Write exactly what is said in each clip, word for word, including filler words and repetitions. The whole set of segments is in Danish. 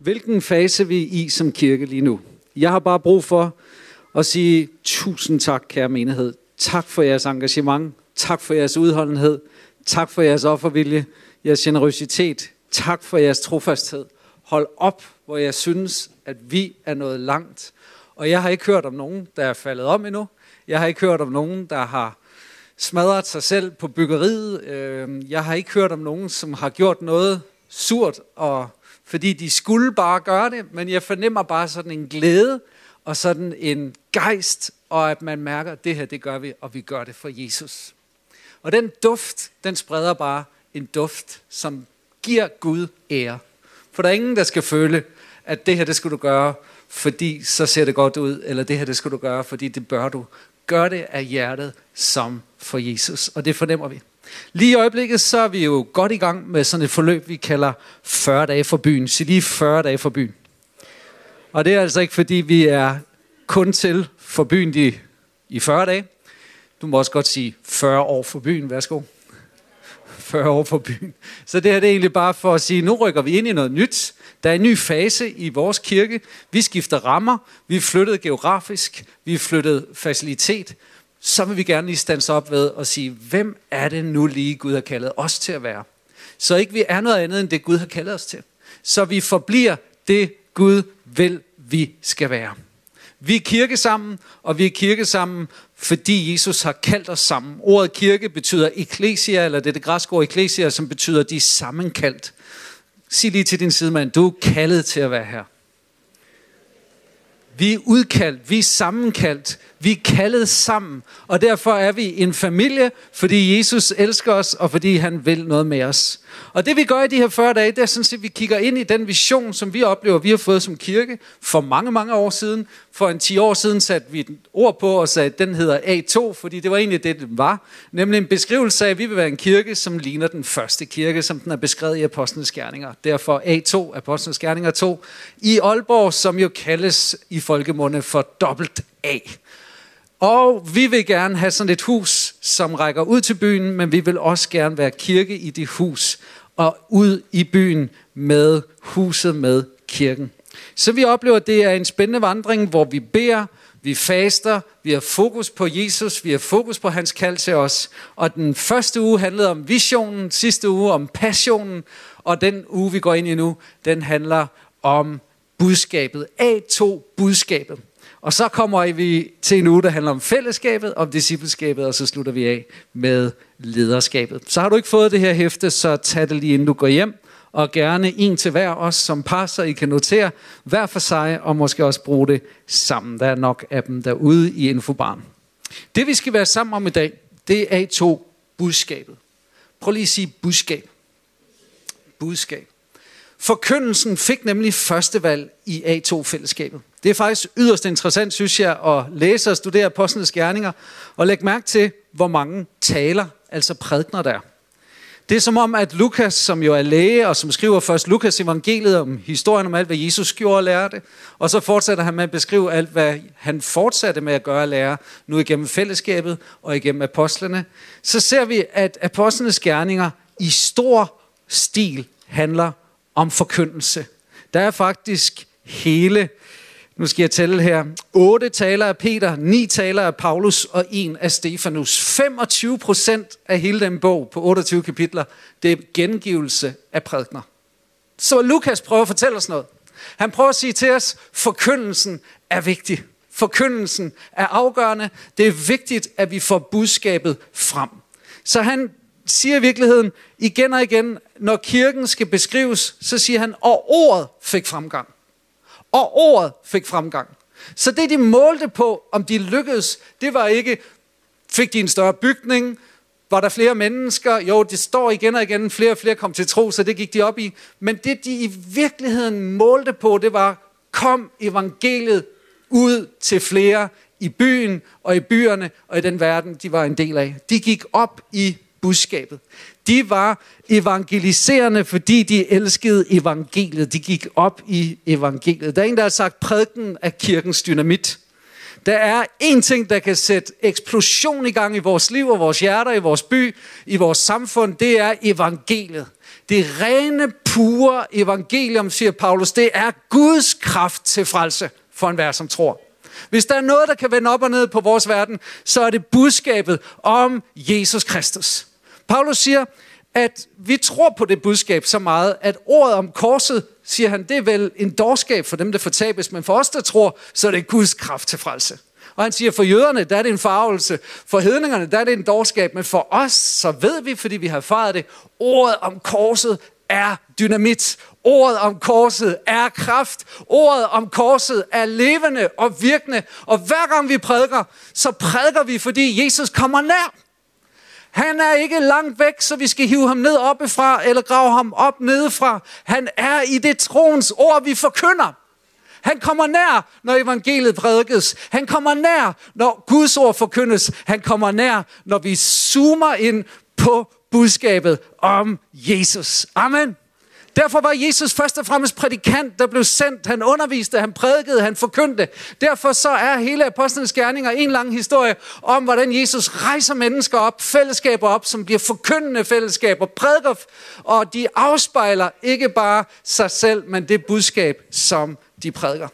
hvilken fase vi er i som kirke lige nu. Jeg har bare brug for at sige tusind tak, kære menighed. Tak for jeres engagement. Tak for jeres udholdenhed. Tak for jeres offervilje. Jeres generøsitet. Tak for jeres trofasthed. Hold op, hvor jeg synes, at vi er nået langt. Og jeg har ikke hørt om nogen, der er faldet om endnu. Jeg har ikke hørt om nogen, der har smadret sig selv på byggeriet. Jeg har ikke hørt om nogen, som har gjort noget surt, og fordi de skulle bare gøre det. Men jeg fornemmer bare sådan en glæde og sådan en gejst, og at man mærker, at det her, det gør vi, og vi gør det for Jesus. Og den duft, den spreder bare en duft, som giver Gud ære. For der er ingen, der skal føle, at det her, det skal du gøre, fordi så ser det godt ud, eller det her, det skal du gøre, fordi det bør du. Gør det af hjertet som for Jesus, og det fornemmer vi. Lige i øjeblikket, så er vi jo godt i gang med sådan et forløb, vi kalder fyrre dage for byen. Så lige fyrre dage for byen. Og det er altså ikke, fordi vi er kun til for byen de, i fyrre dage. Du må også godt sige fyrre år for byen, værsgo. fyrre år for byen. Så det her det er egentlig bare for at sige, nu rykker vi ind i noget nyt. Der er en ny fase i vores kirke. Vi skifter rammer. Vi er flyttet geografisk. Vi er flyttet facilitet. Så vil vi gerne lige stands op ved og sige, hvem er det nu lige Gud har kaldet os til at være? Så ikke vi er noget andet, end det Gud har kaldet os til. Så vi forbliver det Gud vil, vi skal være. Vi er kirke sammen, og vi er kirke sammen, fordi Jesus har kaldt os sammen. Ordet kirke betyder eklesia, eller det er det græske ord eklesia, som betyder, de er sammenkaldt. Sig lige til din sidemand, du er kaldet til at være her. Vi er udkaldt, vi er sammenkaldt, vi er kaldet sammen, og derfor er vi en familie, fordi Jesus elsker os, og fordi han vil noget med os. Og det vi gør i de her fyrre dage, det er sådan set, at vi kigger ind i den vision, som vi oplever, vi har fået som kirke for mange, mange år siden. For en ti år siden satte vi et ord på og sagde, at den hedder A to, fordi det var egentlig det, den var. Nemlig en beskrivelse af, at vi vil være en kirke, som ligner den første kirke, som den er beskrevet i Apostlenes Gerninger. Derfor A to, Apostlenes Gerninger to, i Aalborg, som jo kaldes i folkemunde for dobbelt A. Og vi vil gerne have sådan et hus, som rækker ud til byen, men vi vil også gerne være kirke i det hus, og ud i byen med huset, med kirken. Så vi oplever, at det er en spændende vandring, hvor vi beder, vi faster, vi har fokus på Jesus, vi har fokus på hans kald til os. Og den første uge handlede om visionen, sidste uge om passionen, og den uge, vi går ind i nu, den handler om budskabet, A to budskabet. Og så kommer vi til en uge, der handler om fællesskabet, om discipleskabet, og så slutter vi af med lederskabet. Så har du ikke fået det her hæfte, så tag det lige inden du går hjem, og gerne en til hver, os som passer, I kan notere hver for sig, og måske også bruge det sammen. Der er nok af dem derude i infobaren. Det vi skal være sammen om i dag, det er A to budskabet. Prøv lige at sige budskab. Budskab. Forkyndelsen fik nemlig førstevalg i A to fællesskabet. Det er faktisk yderst interessant, synes jeg, at læse og studere Apostlenes Gerninger, og lægge mærke til, hvor mange taler, altså prædikner der. Det er som om, at Lukas, som jo er læge, og som skriver først Lukas evangeliet om historien om alt, hvad Jesus gjorde og lærte, og så fortsætter han med at beskrive alt, hvad han fortsatte med at gøre og lære, nu igennem fællesskabet og igennem apostlene, så ser vi, at Apostlenes Gerninger i stor stil handler om forkyndelse. Der er faktisk hele, nu skal jeg tælle her, otte taler af Peter, ni taler af Paulus og en af Stefanus. femogtyve procent af hele den bog på otteogtyve kapitler, det er gengivelse af prædikner. Så Lukas prøver at fortælle os noget. Han prøver at sige til os, forkyndelsen er vigtig. Forkyndelsen er afgørende. Det er vigtigt, at vi får budskabet frem. Så han siger i virkeligheden igen og igen, når kirken skal beskrives, så siger han, og ordet fik fremgang. Og ordet fik fremgang. Så det de målte på, om de lykkedes, det var ikke, fik de en større bygning, var der flere mennesker, jo det står igen og igen, flere og flere kom til tro, så det gik de op i. Men det de i virkeligheden målte på, det var, kom evangeliet ud til flere i byen og i byerne og i den verden, de var en del af. De gik op i budskabet. De var evangeliserende, fordi de elskede evangeliet. De gik op i evangeliet. Der er en, der har sagt, prædiken er kirkens dynamit. Der er én ting, der kan sætte eksplosion i gang i vores liv og vores hjerter, i vores by, i vores samfund. Det er evangeliet. Det rene, pure evangelium, siger Paulus, det er Guds kraft til frelse for enhver, som tror. Hvis der er noget, der kan vende op og ned på vores verden, så er det budskabet om Jesus Kristus. Paulus siger, at vi tror på det budskab så meget, at ordet om korset, siger han, det er vel en dårskab for dem, der fortabes, men for os, der tror, så er det Guds kraft til frelse. Og han siger, for jøderne, der er det en forargelse, for hedningerne, der er det en dårskab, men for os, så ved vi, fordi vi har erfaret det, ordet om korset er dynamit. Ordet om korset er kraft. Ordet om korset er levende og virkende. Og hver gang vi prædiker, så prædiker vi, fordi Jesus kommer nær. Han er ikke langt væk, så vi skal hive ham ned oppefra, eller grave ham op nedefra. Han er i det troens ord, vi forkynder. Han kommer nær, når evangeliet prædikes. Han kommer nær, når Guds ord forkyndes. Han kommer nær, når vi zoomer ind på budskabet om Jesus. Amen. Derfor var Jesus først og fremmest prædikant, der blev sendt. Han underviste, han prædikede, han forkyndte. Derfor så er hele Apostlenes Gerninger en lang historie om, hvordan Jesus rejser mennesker op, fællesskaber op, som bliver forkyndende fællesskaber, prædiker, og de afspejler ikke bare sig selv, men det budskab, som de prædiker.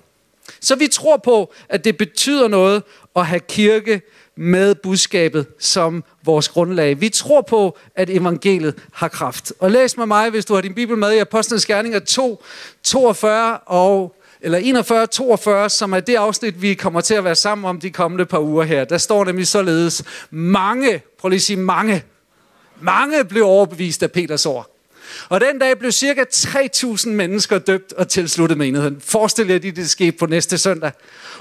Så vi tror på, at det betyder noget at have kirke med budskabet som vores grundlag. Vi tror på, at evangeliet har kraft. Og læs med mig, hvis du har din bibel med, i Apostlenes Gerninger to, toogfyrre og, eller enogfyrre toogfyrre, som er det afsnit, vi kommer til at være sammen om de kommende par uger her. Der står nemlig således, mange, prøv lige at sige mange, mange blev overbevist af Peters ord. Og den dag blev cirka tre tusind mennesker døbt og tilsluttet menigheden. Forestil jer, det skete på næste søndag.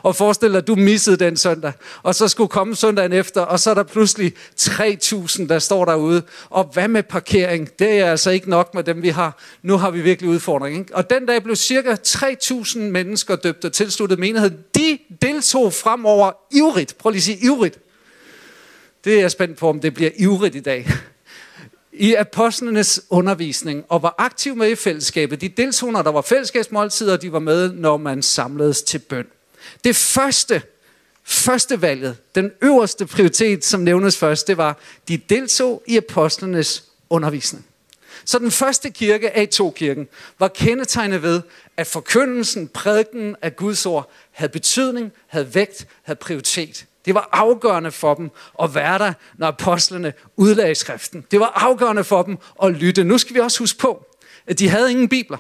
Og forestil dig, du missede den søndag. Og så skulle komme søndagen efter, og så er der pludselig tre tusind, der står derude. Og hvad med parkering? Det er altså ikke nok med dem, vi har. Nu har vi virkelig udfordring, ikke? Og den dag blev cirka tre tusind mennesker døbt og tilsluttet menigheden. De deltog fremover ivrigt. Prøv lige at sige ivrigt. Det er jeg spændt på, om det bliver ivrigt i dag. I apostlenes undervisning, og var aktiv med i fællesskabet. De deltog, når der var fællesskabsmåltider, de var med, når man samledes til bøn. Det første, første valget, den øverste prioritet, som nævnes først, det var, de deltog i apostlenes undervisning. Så den første kirke, A to-kirken, var kendetegnet ved, at forkyndelsen, prædiken af Guds ord, havde betydning, havde vægt, havde prioritet. Det var afgørende for dem at være der, når apostlene udlagde skriften. Det var afgørende for dem at lytte. Nu skal vi også huske på, at de havde ingen bibler.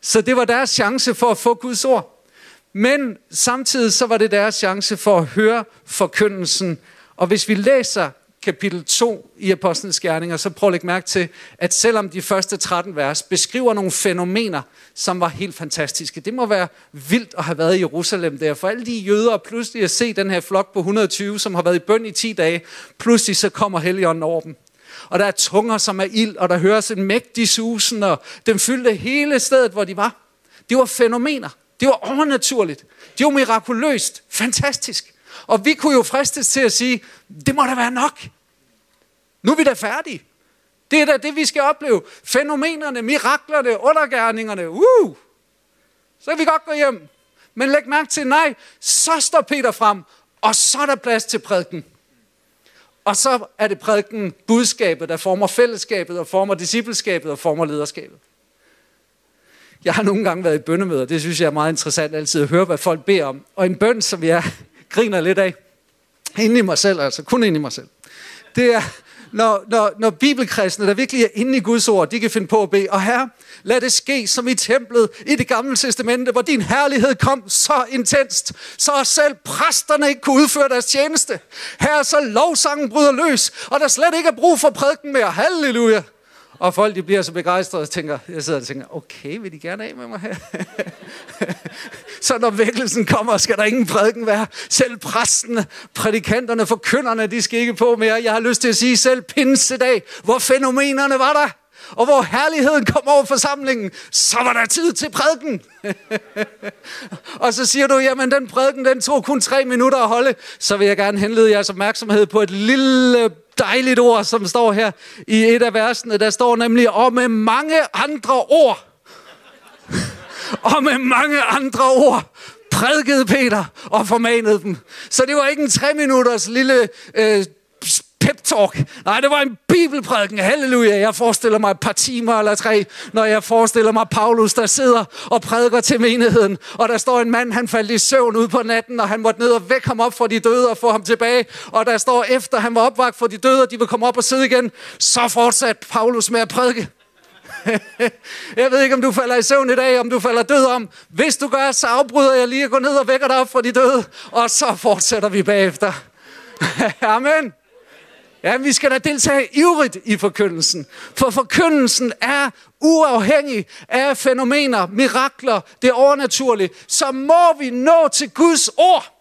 Så det var deres chance for at få Guds ord. Men samtidig så var det deres chance for at høre forkyndelsen. Og hvis vi læser kapitel to i Apostlenes Gerninger, så prøv at lægge mærke til, at selvom de første tretten vers beskriver nogle fænomener, som var helt fantastiske. Det må være vildt at have været i Jerusalem der, for alle de jøder pludselig at se den her flok på et hundrede og tyve, som har været i bøn i ti dage, pludselig så kommer Helligånden over dem. Og der er tunger, som er ild, og der høres en mægtig susen, og den fyldte hele stedet, hvor de var. Det var fænomener. Det var overnaturligt. Det var mirakuløst. Fantastisk. Og vi kunne jo fristes til at sige, det må da være nok. Nu er vi da færdige. Det er da det, vi skal opleve. Fænomenerne, miraklerne, undergerningerne. Uh! Så kan vi godt gå hjem. Men læg mærke til, nej, så står Peter frem, og så er der plads til prædiken. Og så er det prædiken, budskabet, der former fællesskabet, og former discipleskabet, og former lederskabet. Jeg har nogle gange været i bønnemøder. Det synes jeg er meget interessant altid at høre, hvad folk beder om. Og en bøn, som jeg griner lidt af, inde i mig selv, altså kun inde i mig selv, det er, når, når, når bibelkristne, der virkelig er inde i Guds ord, de kan finde på at bede, og Herre, lad det ske som i templet i det gamle testamente, hvor din herlighed kom så intenst, så selv præsterne ikke kunne udføre deres tjeneste. Herre, så lovsangen bryder løs, og der slet ikke er brug for prædiken mere. Halleluja! Og folk, de bliver så begejstrede og tænker, jeg sidder og tænker, okay, vil de gerne af med mig her? Så når vækkelsen kommer, skal der ingen prædiken være. Selv præsten, prædikanterne, forkynderne, de skal ikke på mere. Jeg har lyst til at sige, selv pinsedag, hvor fænomenerne var der, og hvor herligheden kom over forsamlingen, så var der tid til prædiken. Og så siger du, jamen den prædiken, den tog kun tre minutter at holde. Så vil jeg gerne henlede jeres opmærksomhed på et lille dejligt ord, som står her i et af versene. Der står nemlig, og med mange andre ord. Og med mange andre ord prædikede Peter og formanede dem. Så det var ikke en tre minutters lille øh, pep-talk. Nej, det var en bibelprædiken. Halleluja. Jeg forestiller mig et par timer eller tre, når jeg forestiller mig Paulus, der sidder og prædiker til menigheden. Og der står en mand, han faldt i søvn ud på natten, og han måtte ned og vække ham op fra de døde og få ham tilbage. Og der står, efter han var opvagt for de døde, og de vil komme op og sidde igen, så fortsatte Paulus med at prædike. Jeg ved ikke, om du falder i søvn i dag, om du falder død om. Hvis du gør, så afbryder jeg lige at gå ned og vækker dig op fra de døde, og så fortsætter vi bagefter. Amen. Ja, vi skal da deltage ivrigt i forkyndelsen. For forkyndelsen er uafhængig af fænomener, mirakler, det overnaturlige. Så må vi nå til Guds ord.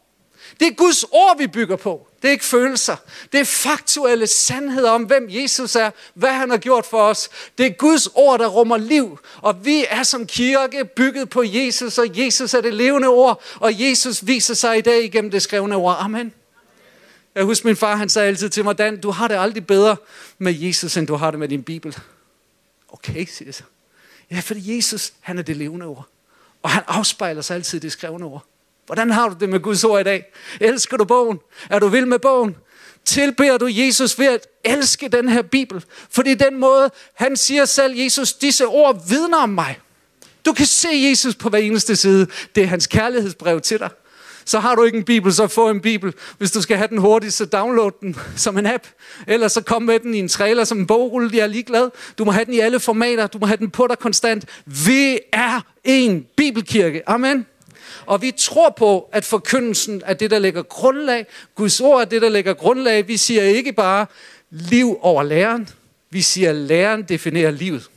Det er Guds ord, vi bygger på. Det er ikke følelser. Det er faktuelle sandheder om, hvem Jesus er, hvad han har gjort for os. Det er Guds ord, der rummer liv. Og vi er som kirke bygget på Jesus, og Jesus er det levende ord. Og Jesus viser sig i dag igennem det skrevne ord. Amen. Jeg husker min far, han sagde altid til mig, Dan, du har det aldrig bedre med Jesus, end du har det med din Bibel. Okay, siger jeg så. Ja, fordi Jesus, han er det levende ord. Og han afspejler sig altid i det skrevne ord. Hvordan har du det med Guds ord i dag? Elsker du bogen? Er du vild med bogen? Tilbeder du Jesus ved at elske den her Bibel? Fordi den måde, han siger selv, Jesus, disse ord vidner om mig. Du kan se Jesus på hver eneste side. Det er hans kærlighedsbrev til dig. Så har du ikke en Bibel, så få en Bibel. Hvis du skal have den hurtigt, så download den som en app. Ellers så kom med den i en trailer som en bogrulle, jeg er ligeglad. Du må have den i alle formater, du må have den på dig konstant. Vi er en bibelkirke. Amen. Og vi tror på, at forkyndelsen er det, der lægger grundlag. Guds ord er det, der lægger grundlag. Vi siger ikke bare liv over læren. Vi siger, at læren definerer livet.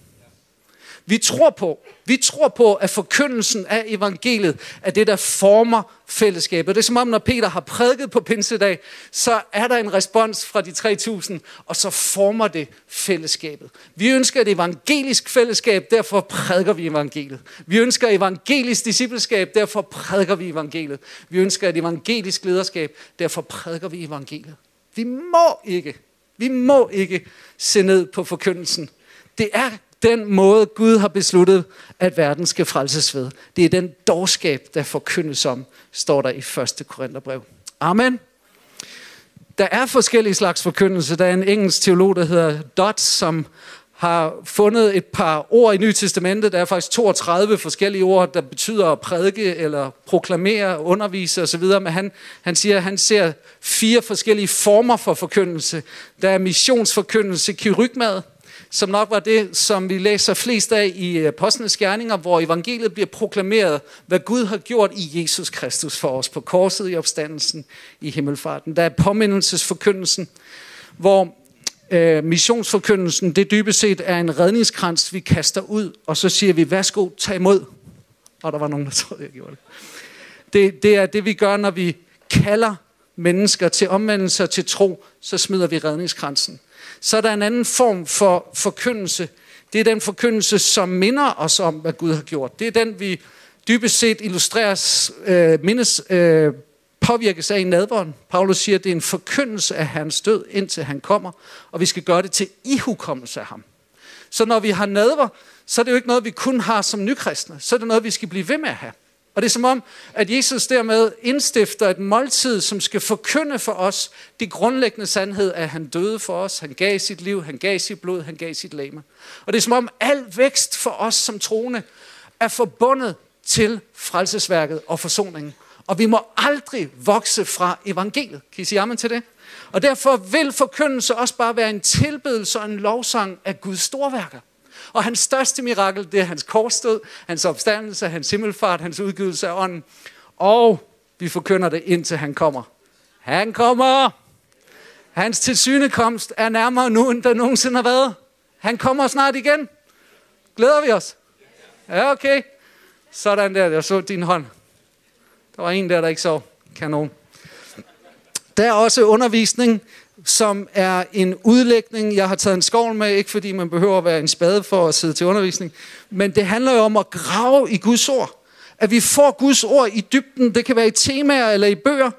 Vi tror på, vi tror på, at forkyndelsen af evangeliet er det, der former fællesskabet. Det er som om, når Peter har prædiket på pinsedag, så er der en respons fra de tre tusind, og så former det fællesskabet. Vi ønsker et evangelisk fællesskab, derfor prædiker vi evangeliet. Vi ønsker et evangelisk discipleskab, derfor prædiker vi evangeliet. Vi ønsker et evangelisk lederskab, derfor prædiker vi evangeliet. Vi må ikke, vi må ikke se ned på forkyndelsen. Det er den måde, Gud har besluttet, at verden skal frelses ved. Det er den dårskab, der forkyndes om, står der i første Korintherbrev. Amen. Der er forskellige slags forkyndelse. Der er en engelsk teolog, der hedder Dodds, som har fundet et par ord i Nye Testamente. Der er faktisk toogtredive forskellige ord, der betyder at prædike, eller proklamere, undervise osv. Men han, han siger, at han ser fire forskellige former for forkyndelse. Der er missionsforkyndelse, kirygmad, som nok var det, som vi læser flest af i Apostlenes Gerninger, hvor evangeliet bliver proklameret, hvad Gud har gjort i Jesus Kristus for os på korset, i opstandelsen, i himmelfarten. Der er påmindelsesforkyndelsen, hvor øh, missionsforkyndelsen, det dybest set er en redningskrans, vi kaster ud, og så siger vi, værsgo, tag imod. Og der var nogen, der troede, jeg gjorde det. Det, det er det, vi gør, når vi kalder mennesker til omvendelse og til tro, så smider vi redningskransen. Så er der en anden form for forkyndelse. Det er den forkyndelse, som minder os om, hvad Gud har gjort. Det er den, vi dybest set illustreres, øh, mindes, øh, påvirkes af i nadveren. Paulus siger, at det er en forkyndelse af hans død, indtil han kommer, og vi skal gøre det til ihukommelse af ham. Så når vi har nadver, så er det jo ikke noget, vi kun har som nykristne. Så er det noget, vi skal blive ved med at have. Og det er som om, at Jesus dermed indstifter et måltid, som skal forkynde for os de grundlæggende sandhed, at han døde for os, han gav sit liv, han gav sit blod, han gav sit legeme. Og det er som om, al vækst for os som troende er forbundet til frelsesværket og forsoningen. Og vi må aldrig vokse fra evangeliet. Kan I sige amen til det? Og derfor vil forkyndelse også bare være en tilbedelse og en lovsang af Guds storværker. Og hans største mirakel, det er hans korsdød, hans opstandelse, hans himmelfart, hans udgivelse af ånden. Og vi forkynder det, indtil han kommer. Han kommer! Hans tilsynekomst er nærmere nu, end der nogensinde har været. Han kommer snart igen. Glæder vi os? Ja, okay. Sådan der, jeg så din hånd. Der var en der, der ikke sov. Kanon. Der er også undervisning, som er en udlægning. Jeg har taget en skovl med, ikke fordi man behøver at være en spade for at sidde til undervisning, men det handler jo om at grave i Guds ord. At vi får Guds ord i dybden, det kan være i temaer eller i bøger,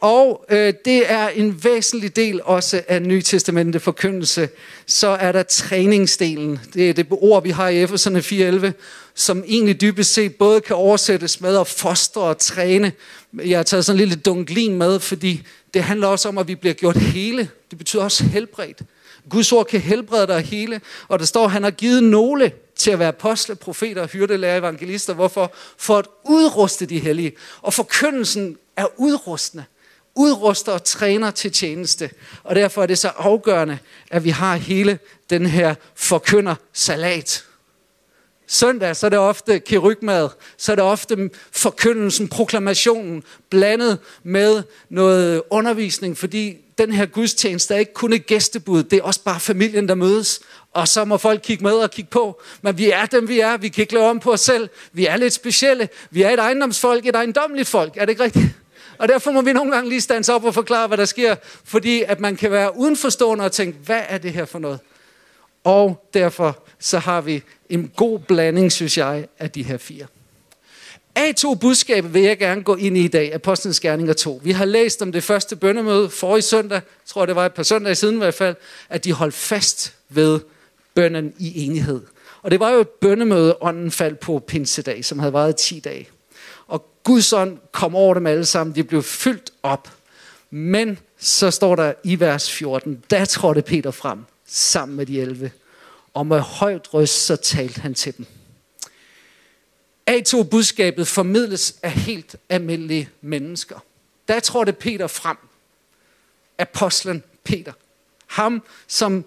Og øh, det er en væsentlig del også af Nytestamentet forkyndelse. Så er der træningsdelen. Det er det ord, vi har i Epheserne fire elleve, som egentlig dybest set både kan oversættes med at fostre og træne. Jeg har taget sådan en lille dunklin med, fordi det handler også om, at vi bliver gjort hele. Det betyder også helbredt. Guds ord kan helbrede dig og hele. Og der står, at han har givet nogle til at være apostle, profeter, hyrdelærer, evangelister. Hvorfor? For at udruste de hellige. Og forkyndelsen er udrustende. Udruster og træner til tjeneste. Og derfor er det så afgørende, at vi har hele den her forkyndersalat. Søndag, så er det ofte kerygmad, så er det ofte forkyndelsen, proklamationen, blandet med noget undervisning, fordi den her gudstjeneste er ikke kun et gæstebud, det er også bare familien, der mødes, og så må folk kigge med og kigge på, men vi er dem, vi er, vi kan ikke lave om på os selv, vi er lidt specielle, vi er et ejendomsfolk, et ejendommeligt folk, er det ikke rigtigt? Og derfor må vi nogle gange lige stands op og forklare, hvad der sker, fordi at man kan være udenforstående og tænke, hvad er det her for noget? Og derfor så har vi en god blanding, synes jeg, af de her fire. A to budskabet vil jeg gerne gå ind i i dag, Apostlenes Gerninger to. Vi har læst om det første bønnemøde forrige søndag, tror det var et par søndage siden i hvert fald, at de holdt fast ved bønnen i enighed. Og det var jo et bønnemøde, ånden faldt på pinsedag, som havde varet ti dage. Og Guds ånd kom over dem alle sammen, de blev fyldt op. Men så står der i vers fjorten, der trådte Peter frem sammen med de elleve, og med højt røst så talte han til dem. A to budskabet formidles af helt almindelige mennesker. Der trådte Peter frem. Apostlen Peter. Ham, som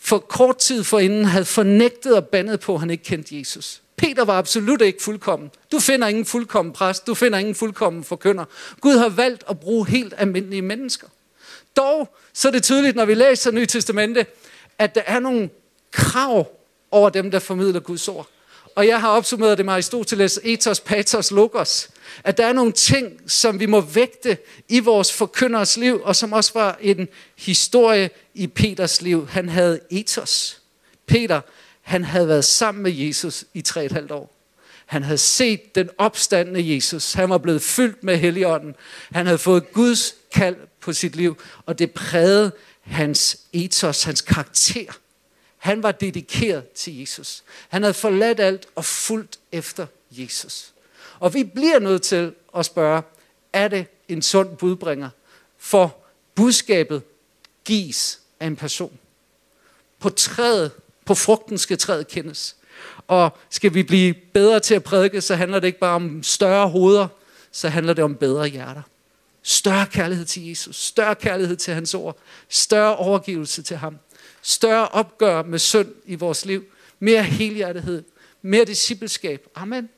for kort tid forinden havde fornægtet og bandet på, at han ikke kendte Jesus. Peter var absolut ikke fuldkommen. Du finder ingen fuldkommen præst, du finder ingen fuldkommen forkynder. Gud har valgt at bruge helt almindelige mennesker. Dog, så er det tydeligt, når vi læser Nye Testamente, at der er nogle krav over dem, der formidler Guds ord. Og jeg har opsummeret det med Aristoteles, ethos, pathos, logos. At der er nogle ting, som vi må vægte i vores forkynderes liv, og som også var en historie i Peters liv. Han havde ethos. Peter, han havde været sammen med Jesus i tre et halvt år. Han havde set den opstandne Jesus. Han var blevet fyldt med Helligånden. Han havde fået Guds kald på sit liv, og det prægede hans ethos, hans karakter. Han var dedikeret til Jesus. Han havde forladt alt og fulgt efter Jesus. Og vi bliver nødt til at spørge, er det en sund budbringer? For budskabet gives af en person. På træet, på frugten skal træet kendes. Og skal vi blive bedre til at prædike, så handler det ikke bare om større hoveder, så handler det om bedre hjerter. Større kærlighed til Jesus, større kærlighed til hans ord, større overgivelse til ham. Større opgør med synd i vores liv. Mere helhjertethed. Mere discipleskab. Amen.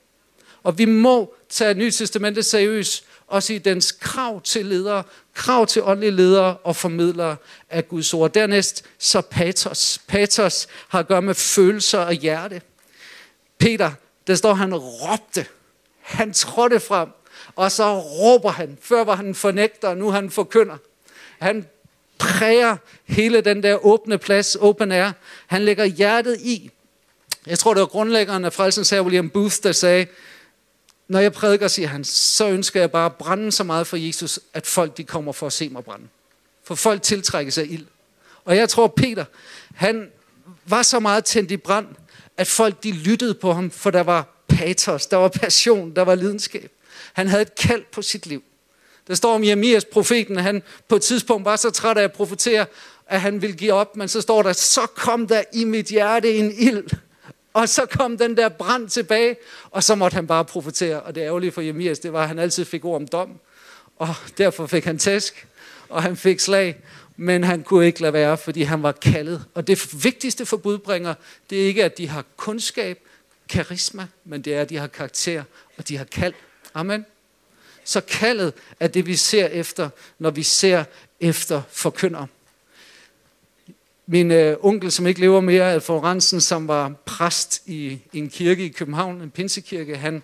Og vi må tage Nyt Testamentet seriøst. Også i dens krav til ledere. Krav til åndelige ledere og formidlere af Guds ord. Dernæst så patos. Patos har at gøre med følelser og hjerte. Peter, der står han råbte. Han trådte frem. Og så råber han. Før var han fornægter, nu han forkynder. Han præger hele den der åbne plads, open air. Han lægger hjertet i. Jeg tror, det var grundlæggeren af Frelsens Herre, William Booth, der sagde, når jeg prædiker, siger han, så ønsker jeg bare at brænde så meget for Jesus, at folk de kommer for at se mig brænde. For folk tiltrækkes af ild. Og jeg tror, Peter, han var så meget tændt i brand, at folk de lyttede på ham, for der var patos, der var passion, der var lidenskab. Han havde et kald på sit liv. Der står om Jeremias profeten, han på et tidspunkt var så træt af at profetere, at han ville give op, men så står der, så kom der i mit hjerte en ild, og så kom den der brand tilbage, og så måtte han bare profetere. Og det ærgerlige for Jeremias, det var, at han altid fik ord om dom, og derfor fik han tæsk, og han fik slag, men han kunne ikke lade være, fordi han var kaldet. Og det vigtigste for budbringer, det er ikke, at de har kundskab, karisma, men det er, at de har karakter, og de har kald. Amen. Så kaldet er det, vi ser efter, når vi ser efter forkynder. Min øh, onkel, som ikke lever mere, Alf Lorentzen, som var præst i, i en kirke i København, en pinsekirke, han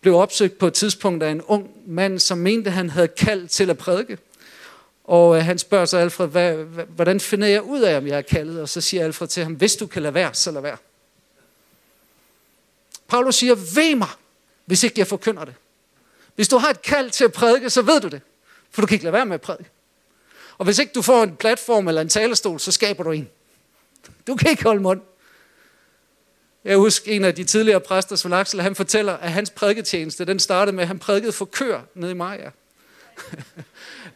blev opsøgt på et tidspunkt af en ung mand, som mente, han havde kaldt til at prædike. Og øh, han spørger så Alfred, hvad, hvordan finder jeg ud af, om jeg er kaldet? Og så siger Alfred til ham, hvis du kan lade være, så lad være. Paulus siger, ved mig, hvis ikke jeg forkynder det. Hvis du har et kald til at prædike, så ved du det. For du kan ikke lade være med at prædike. Og hvis ikke du får en platform eller en talerstol, så skaber du en. Du kan ikke holde mund. Jeg husker en af de tidligere præster, Svon Axel, han fortæller, at hans prædiketjeneste, den startede med, at han prædikede for køer nede i Maja.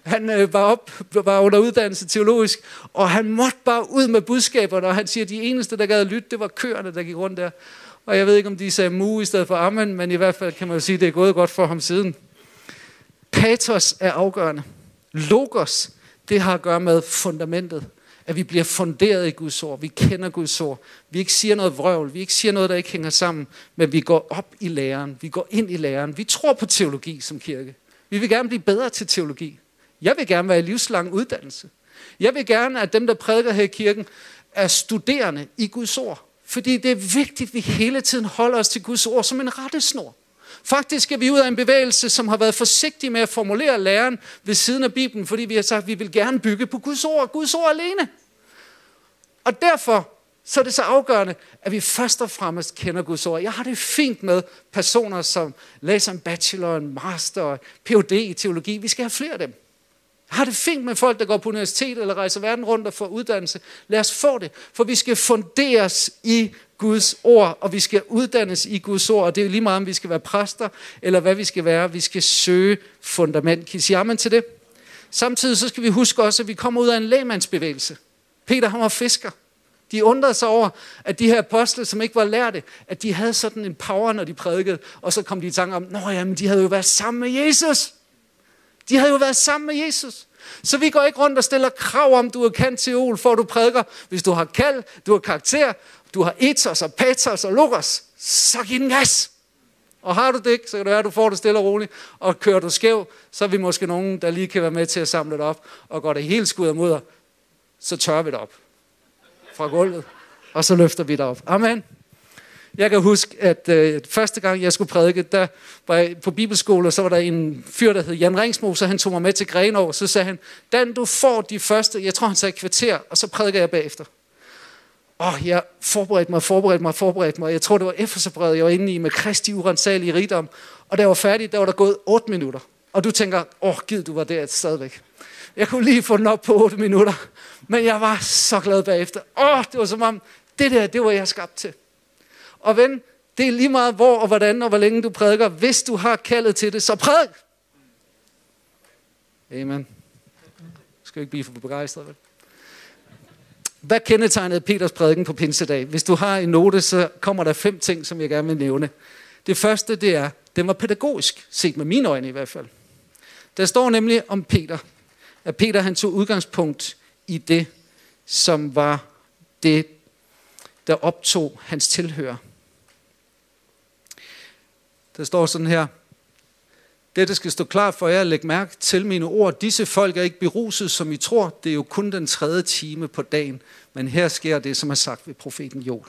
Han var, op, var under uddannelse teologisk, og han måtte bare ud med budskaberne, og han siger, at de eneste, der gad lytte, det var køerne, der gik rundt der. Og jeg ved ikke, om de sagde mu i stedet for amen, men i hvert fald kan man jo sige, at det er gået godt for ham siden. Patos er afgørende. Logos, det har at gøre med fundamentet. At vi bliver funderet i Guds ord. Vi kender Guds ord. Vi ikke siger noget vrøvl. Vi ikke siger noget, der ikke hænger sammen. Men vi går op i læren. Vi går ind i læren. Vi tror på teologi som kirke. Vi vil gerne blive bedre til teologi. Jeg vil gerne være i livslang uddannelse. Jeg vil gerne, at dem, der prædiker her i kirken, er studerende i Guds ord. Fordi det er vigtigt, at vi hele tiden holder os til Guds ord som en rettesnor. Faktisk er vi ud af en bevægelse, som har været forsigtig med at formulere læren ved siden af Bibelen, fordi vi har sagt, at vi vil gerne bygge på Guds ord, Guds ord alene. Og derfor så er det så afgørende, at vi først og fremmest kender Guds ord. Jeg har det fint med personer, som læser en bachelor, en master, en P H D i teologi. Vi skal have flere af dem. Jeg har det fint med folk, der går på universitet eller rejser verden rundt og får uddannelse. Lad os få det, for vi skal funderes i Guds ord, og vi skal uddannes i Guds ord, og det er jo lige meget, om vi skal være præster, eller hvad vi skal være. Vi skal søge fundament. Kan I sige amen til det? Samtidig så skal vi huske også, at vi kommer ud af en lægmandsbevægelse. Peter, han var fisker. De undrede sig over, at de her apostle, som ikke var lærte, at de havde sådan en power, når de prædikede, og så kom de i tanke om, nå jamen, de havde jo været sammen med Jesus. De havde jo været sammen med Jesus. Så vi går ikke rundt og stiller krav om, du er kendt teol, for du prædiker. Hvis du har kald, du har karakter, du har etos og patos og logos, så giv den gas. Og har du det ikke, så kan det være, at du får det stille og roligt. Og kører du skæv, så er vi måske nogen, der lige kan være med til at samle det op. Og går det helt skud og mudder, så tørrer vi det op fra gulvet, og så løfter vi det op. Amen. Jeg kan huske, at øh, første gang, jeg skulle prædike, der var jeg på bibelskole, og så var der en fyr, der hed Jan Ringsmo, så han tog mig med til Grenov, og så sagde han, Dan, du får de første, jeg tror, han sagde kvarter, og så prædiker jeg bagefter. Åh, jeg forberedte mig, forberedte mig, forberedte mig. Jeg tror, det var Epheserbrevet, jeg var inde i med Kristi urensagelige rigdom, og da jeg var færdig, der var der gået otte minutter. Og du tænker, åh, gid, du var der stadigvæk. Jeg kunne lige få den op på otte minutter, men jeg var så glad bagefter. Åh, det var som om, det der, det var jeg skabt til. Og ven, det er lige meget hvor og hvordan og hvor længe du prædiker. Hvis du har kaldet til det, så prædik. Amen. Du skal jo ikke blive for begejstret, vel? Hvad kendetegnede Peters prædiken på pinsedag? Hvis du har en note, så kommer der fem ting, som jeg gerne vil nævne. Det første, det er, den var pædagogisk, set med mine øjne i hvert fald. Der står nemlig om Peter, at Peter han tog udgangspunkt i det, som var det, der optog hans tilhører. Der står sådan her. Dette skal stå klart for jer at lægge mærke til mine ord. Disse folk er ikke beruset, som I tror. Det er jo kun den tredje time på dagen. Men her sker det, som er sagt ved profeten Joel.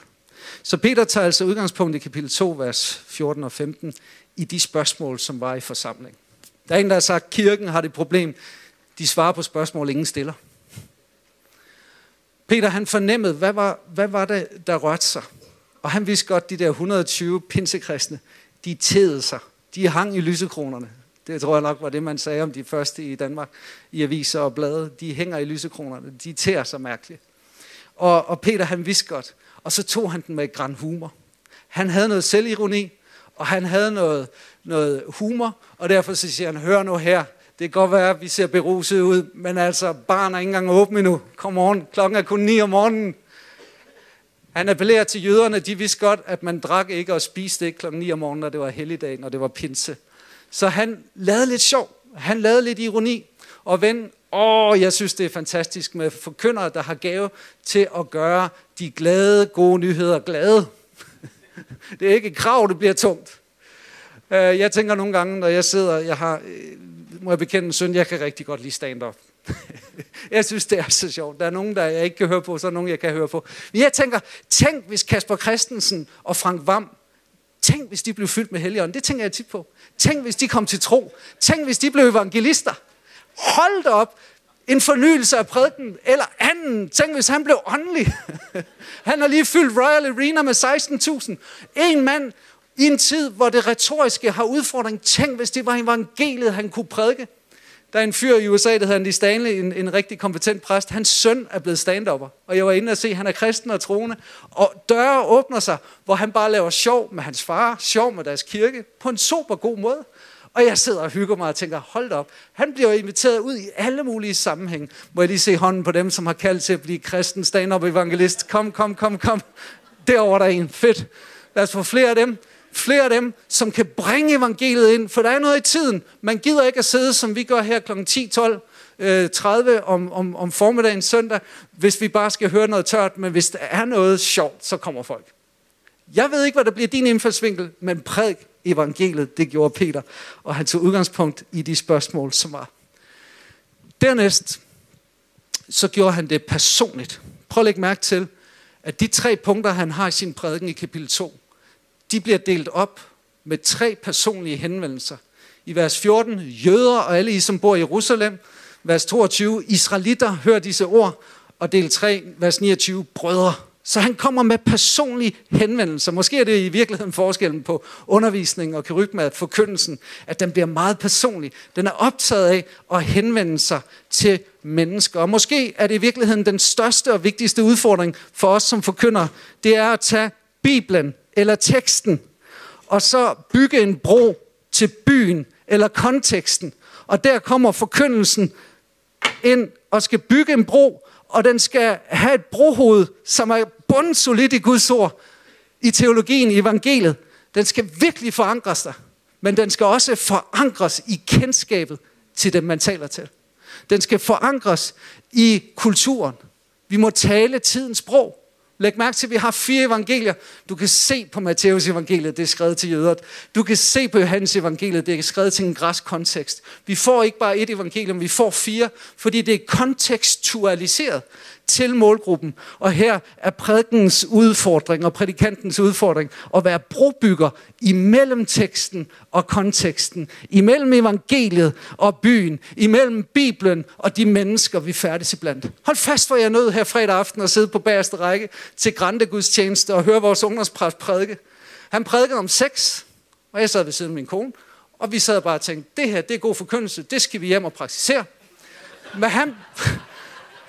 Så Peter tager altså udgangspunkt i kapitel to, vers fjorten og femten, i de spørgsmål, som var i forsamlingen. Der er ingen, der har sagt, at kirken har det problem. De svarer på spørgsmål, ingen stiller. Peter, han fornemmede, hvad var, hvad var det, der rørte sig? Og han vidste godt, de der et hundrede og tyve pinsekristne, de tædede sig. De hang i lysekronerne. Det tror jeg nok var det, man sagde om de første i Danmark, i aviser og blade. De hænger i lysekronerne. De tæder sig mærkeligt. Og, og Peter, han vidste godt. Og så tog han den med et gran humor. Han havde noget selvironi, og han havde noget, noget humor. Og derfor så siger han, hør nu her. Det kan godt være, at vi ser beruset ud, men altså, barn er ikke engang åben endnu. Kom on, klokken er kun ni om morgenen. Han appellerer til jøderne, de vidste godt, at man drak ikke og spiste ikke klokken ni om morgenen, når det var helligdag, når det var pinse. Så han lavede lidt sjov, han lavede lidt ironi. Og ven, åh, jeg synes, det er fantastisk med forkyndere, der har gave til at gøre de glade, gode nyheder glade. Det er ikke et krav, det bliver tungt. Jeg tænker nogle gange, når jeg sidder, jeg har... må jeg bekende en søn, jeg kan rigtig godt lide stand-up. Jeg synes, det er så sjovt. Der er nogen, der jeg ikke kan høre på, så er nogen, jeg kan høre på. Men jeg tænker, tænk hvis Kasper Christensen og Frank Vam, tænk hvis de blev fyldt med Helligånden. Det tænker jeg tit på. Tænk hvis de kom til tro. Tænk hvis de blev evangelister. Hold da op. En fornyelse af prædiken. Eller anden. Tænk hvis han blev åndelig. Han har lige fyldt Royal Arena med seksten tusind. En mand... i en tid, hvor det retoriske har udfordring, tænk hvis det var evangeliet, han kunne prædike. Der er en fyr i U S A, der hedder Andy Stanley, en, en rigtig kompetent præst. Hans søn er blevet stand-upper, og jeg var inde og se, han er kristen og troende. Og døre åbner sig, hvor han bare laver sjov med hans far, sjov med deres kirke, på en super god måde. Og jeg sidder og hygger mig og tænker, hold da op. Han bliver inviteret ud i alle mulige sammenhæng. Må jeg lige se hånden på dem, som har kaldt til at blive kristen stand-up evangelist. Kom, kom, kom, kom. Derovre der er en. Fedt. Lad os få flere af dem. Flere af dem, som kan bringe evangeliet ind. For der er noget i tiden. Man gider ikke at sidde, som vi gør her klokken ti, tolv, tredive om, om, om formiddagen søndag, hvis vi bare skal høre noget tørt. Men hvis der er noget sjovt, så kommer folk. Jeg ved ikke, hvad der bliver din indfaldsvinkel, men prædik evangeliet, det gjorde Peter. Og han tog udgangspunkt i de spørgsmål, som var. Dernæst, så gjorde han det personligt. Prøv at lægge mærke til, at de tre punkter, han har i sin prædiken i kapitel to, de bliver delt op med tre personlige henvendelser. I vers fjorten, jøder og alle I, som bor i Jerusalem. vers toogtyve, israelitter, hør disse ord. Og del tre, vers niogtyve, brødre. Så han kommer med personlige henvendelser. Måske er det i virkeligheden forskellen på undervisning og kerygma, forkyndelsen, at den bliver meget personlig. Den er optaget af at henvende sig til mennesker. Og måske er det i virkeligheden den største og vigtigste udfordring for os som forkyndere, det er at tage Bibelen eller teksten, og så bygge en bro til byen eller konteksten. Og der kommer forkyndelsen ind og skal bygge en bro, og den skal have et brohoved, som er bundsolidt i Guds ord, i teologien, i evangeliet. Den skal virkelig forankres der, men den skal også forankres i kendskabet til dem, man taler til. Den skal forankres i kulturen. Vi må tale tidens sprog. Læg mærke til, at vi har fire evangelier. Du kan se på Matteus evangeliet, det er skrevet til jøder. Du kan se på Johannes evangeliet, det er skrevet til en græsk kontekst. Vi får ikke bare et evangelium, vi får fire, fordi det er kontekstualiseret til målgruppen. Og her er prædikens udfordring og prædikantens udfordring at være brobygger imellem teksten og konteksten, imellem evangeliet og byen, imellem Bibelen og de mennesker, vi færdes iblandt. Hold fast, hvor jeg er nødt her fredag aften og sidde på bagerste række til grandegudstjeneste og høre vores ungdomspræst prædike. Han prædikede om sex, og jeg sad ved siden af min kone, og vi sad bare og tænkte, det her, det er god forkyndelse, det skal vi hjem og praktisere. Men han...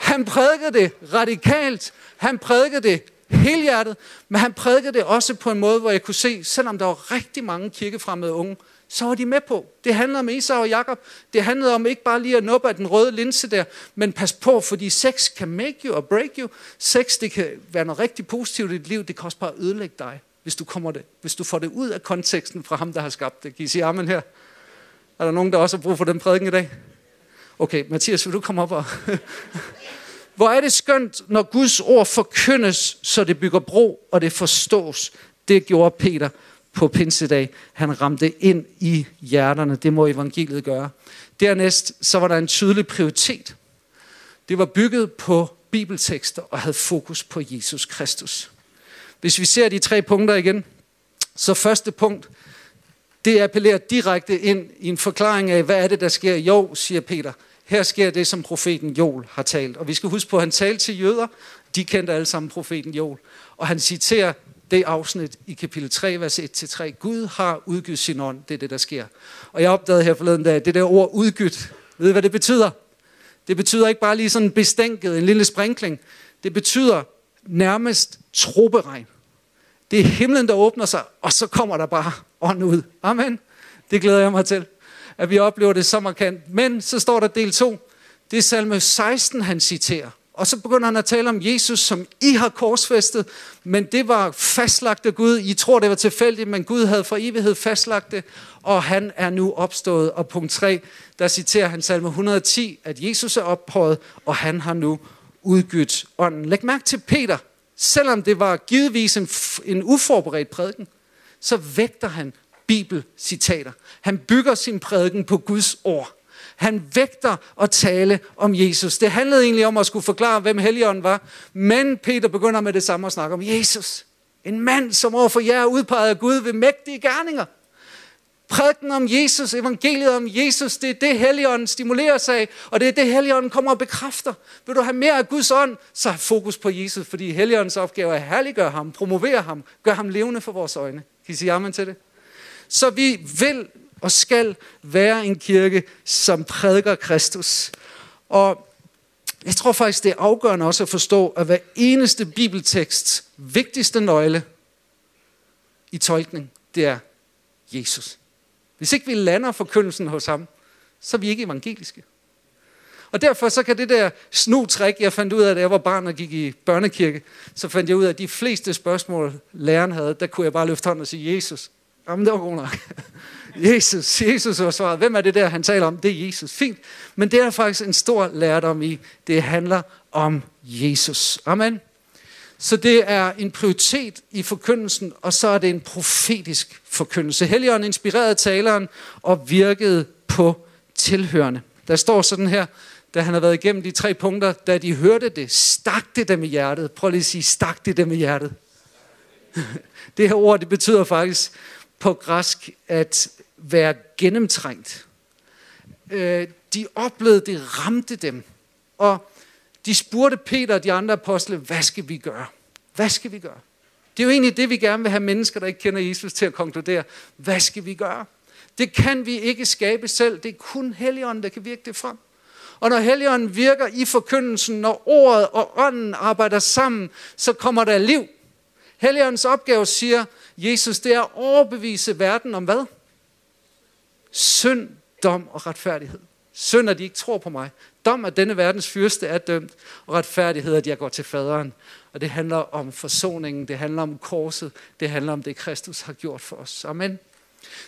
Han prædikede det radikalt, han prædikede det helhjertet, men han prædikede det også på en måde, hvor jeg kunne se, selvom der var rigtig mange kirkefremmede unge, så var de med på. Det handlede om Esau og Jakob. Det handlede om ikke bare lige at nuppe af den røde linse der, men pas på, fordi sex kan make you og break you. Sex, det kan være noget rigtig positivt i dit liv, det kan også bare ødelægge dig, hvis du kommer det. Hvis du får det ud af konteksten fra ham, der har skabt det. Kan I sige amen her? Er der nogen, der også har brug for den prædiken i dag? Okay, Mathias, vil du komme op og... Hvor er det skønt, når Guds ord forkyndes, så det bygger bro, og det forstås. Det gjorde Peter på pinsedag. Han ramte ind i hjerterne. Det må evangeliet gøre. Dernæst, så var der en tydelig prioritet. Det var bygget på bibeltekster og havde fokus på Jesus Kristus. Hvis vi ser de tre punkter igen, så første punkt, det appellerer direkte ind i en forklaring af, hvad er det, der sker? Jo, siger Peter. Her sker det, som profeten Joel har talt. Og vi skal huske på, at han talte til jøder. De kendte alle sammen profeten Joel. Og han citerer det afsnit i kapitel tre, vers et til tre. Gud har udgivet sin ånd. Det er det, der sker. Og jeg opdagede her forleden dag, at det der ord udgivet, ved I, hvad det betyder? Det betyder ikke bare lige sådan bestænket, en lille sprinkling. Det betyder nærmest troberegn. Det er himlen, der åbner sig, og så kommer der bare ånd ud. Amen. Det glæder jeg mig til, at vi oplever det så markant. Men så står der del to. Det er salme seksten, han citerer. Og så begynder han at tale om Jesus, som I har korsfæstet, men det var fastlagt af Gud. I tror, det var tilfældigt, men Gud havde for evighed fastlagt det, og han er nu opstået. Og punkt tre, der citerer han salme et hundrede og ti, at Jesus er ophøjet, og han har nu udgydt ånden. Læg mærke til Peter. Selvom det var givetvis en, en uforberedt prædiken, så vægter han bibelcitater. Han bygger sin prædiken på Guds ord. Han vægter at tale om Jesus. Det handlede egentlig om at skulle forklare, hvem Helligånden var, men Peter begynder med det samme at snakke om Jesus. En mand, som overfor jer er udpeget af Gud ved mægtige gerninger. Prædiken om Jesus, evangeliet om Jesus, det er det, Helligånden stimulerer sig af, og det er det, Helligånden kommer og bekræfter. Vil du have mere af Guds ånd, så have fokus på Jesus, fordi Helligåndens opgave er at herliggøre ham, promovere ham, gøre ham levende for vores øjne. Kan I sige amen til det? Så vi vil og skal være en kirke, som prædiker Kristus. Og jeg tror faktisk, det er afgørende også at forstå, at hver eneste bibelteksts vigtigste nøgle i tolkning, det er Jesus. Hvis ikke vi lander forkyndelsen hos ham, så er vi ikke evangeliske. Og derfor så kan det der snutrik, jeg fandt ud af, da jeg var barn og gik i børnekirke, så fandt jeg ud af, at de fleste spørgsmål, læreren havde, der kunne jeg bare løfte hånden og sige, Jesus. Jamen, det var god nok. Jesus, Jesus var svaret. Hvem er det der, han taler om? Det er Jesus. Fint. Men det er faktisk en stor lærdom i. Det handler om Jesus. Amen. Så det er en prioritet i forkyndelsen, og så er det en profetisk forkyndelse. Helligånden inspirerede taleren og virkede på tilhørende. Der står sådan her, da han har været igennem de tre punkter, da de hørte det, stak det dem i hjertet. Prøv lige at sige, stak det dem i hjertet. Det her ord, det betyder faktisk på græsk at være gennemtrængt. De oplevede det, ramte dem. Og de spurgte Peter og de andre apostle, hvad skal vi gøre? Hvad skal vi gøre? Det er jo egentlig det, vi gerne vil have mennesker, der ikke kender Jesus, til at konkludere. Hvad skal vi gøre? Det kan vi ikke skabe selv. Det er kun Helligånden, der kan virke det frem. Og når Helligånden virker i forkyndelsen, når ordet og ånden arbejder sammen, så kommer der liv. Helligåndens opgave, siger Jesus, det er at overbevise verden om hvad? Synd, dom og retfærdighed. Synd, at de ikke tror på mig. Dom, at denne verdens fyrste er dømt. Og retfærdighed, at jeg går til faderen. Og det handler om forsoningen. Det handler om korset. Det handler om det, Kristus har gjort for os. Amen.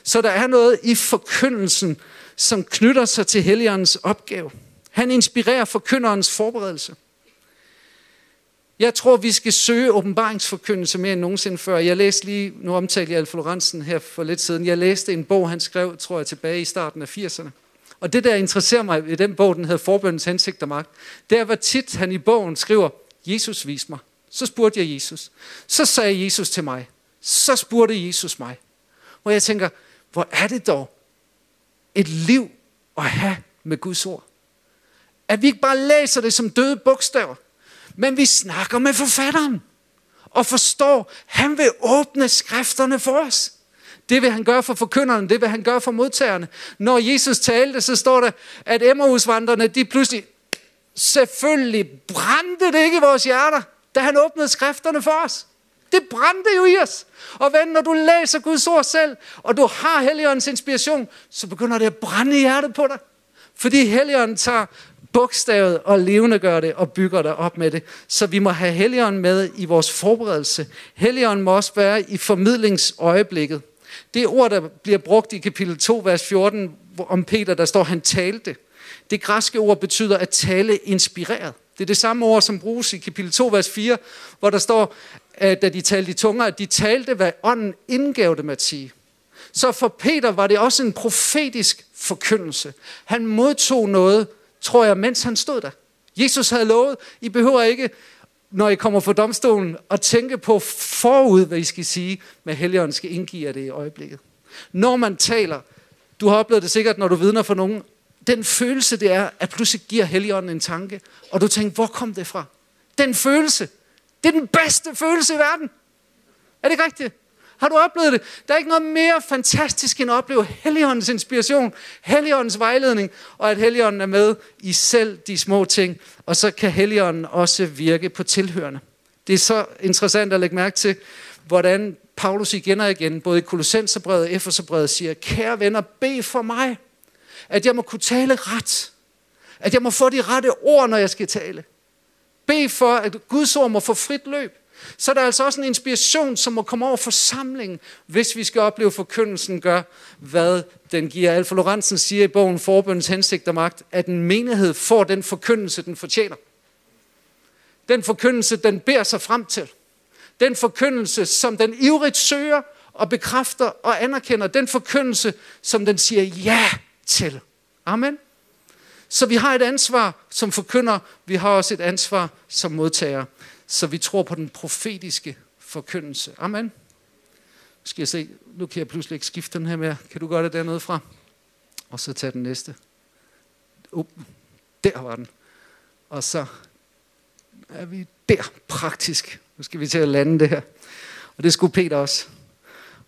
Så der er noget i forkyndelsen, som knytter sig til Helligåndens opgave. Han inspirerer forkynderens forberedelse. Jeg tror, vi skal søge åbenbaringsforkyndelse mere end nogensinde før. Jeg læste lige, nu omtalte jeg Alf Lorentzen her for lidt siden. Jeg læste en bog, han skrev, tror jeg, tilbage i starten af firserne. Og det, der interesserer mig ved den bog, den hedder Forbøndens hensigt og magt, det er, hvor tit han i bogen skriver, Jesus vis mig. Så spurgte jeg Jesus. Så sagde Jesus til mig. Så spurgte Jesus mig. Og jeg tænker, hvor er det dog et liv at have med Guds ord? At vi ikke bare læser det som døde bogstaver, men vi snakker med forfatteren og forstår, han vil åbne skrifterne for os. Det vil han gøre for forkynderne, det vil han gøre for modtagerne. Når Jesus talte, så står der, at Emmausvandrerne, de pludselig selvfølgelig brændte det ikke i vores hjerter, da han åbnede skrifterne for os. Det brændte jo i os. Og ven, når du læser Guds ord selv, og du har Helligåndens inspiration, så begynder det at brænde i hjertet på dig. Fordi Helligånden tager bogstavet og levende gør det og bygger dig op med det. Så vi må have Helligånden med i vores forberedelse. Helligånden må også være i formidlingsøjeblikket. Det ord, der bliver brugt i kapitel to, vers fjorten, om Peter, der står, han talte. Det græske ord betyder at tale inspireret. Det er det samme ord, som bruges i kapitel to, vers fire, hvor der står, at da de talte i tunger, at de talte, hvad ånden indgav dem at sige. Så for Peter var det også en profetisk forkyndelse. Han modtog noget, tror jeg, mens han stod der. Jesus havde lovet, I behøver ikke, når I kommer fra domstolen, at tænke på forud, hvad I skal sige, men Helligånden skal indgive det i øjeblikket. Når man taler, du har oplevet det sikkert, når du vidner for nogen, den følelse det er, at pludselig giver Helligånden en tanke, og du tænker, hvor kom det fra? Den følelse, det er den bedste følelse i verden. Er det ikke rigtigt? Har du oplevet det? Der er ikke noget mere fantastisk end at opleve Helligåndens inspiration, Helligåndens vejledning, og at Helligånden er med i selv de små ting. Og så kan Helligånden også virke på tilhørende. Det er så interessant at lægge mærke til, hvordan Paulus igen og igen, både i Kolossenserbrevet og Epheserbrevet, siger, kære venner, bed for mig, at jeg må kunne tale ret. At jeg må få de rette ord, når jeg skal tale. Bed for, at Guds ord må få frit løb. Så der er altså også en inspiration, som må komme over forsamlingen, hvis vi skal opleve, at forkyndelsen gør, hvad den giver. Alf Lorentzen siger i bogen Forbøndens hensigt og magt, at en menighed får den forkyndelse, den fortjener. Den forkyndelse, den beder sig frem til. Den forkyndelse, som den ivrigt søger og bekræfter og anerkender. Den forkyndelse, som den siger ja til. Amen. Så vi har et ansvar som forkynder. Vi har også et ansvar som modtager. Så vi tror på den profetiske forkyndelse. Amen. Nu skal jeg se. Nu kan jeg pludselig ikke skifte den her mere. Kan du gøre det dernede fra? Og så tage den næste. Oh, der var den. Og så er vi der praktisk. Nu skal vi til at lande det her. Og det skulle Peter også.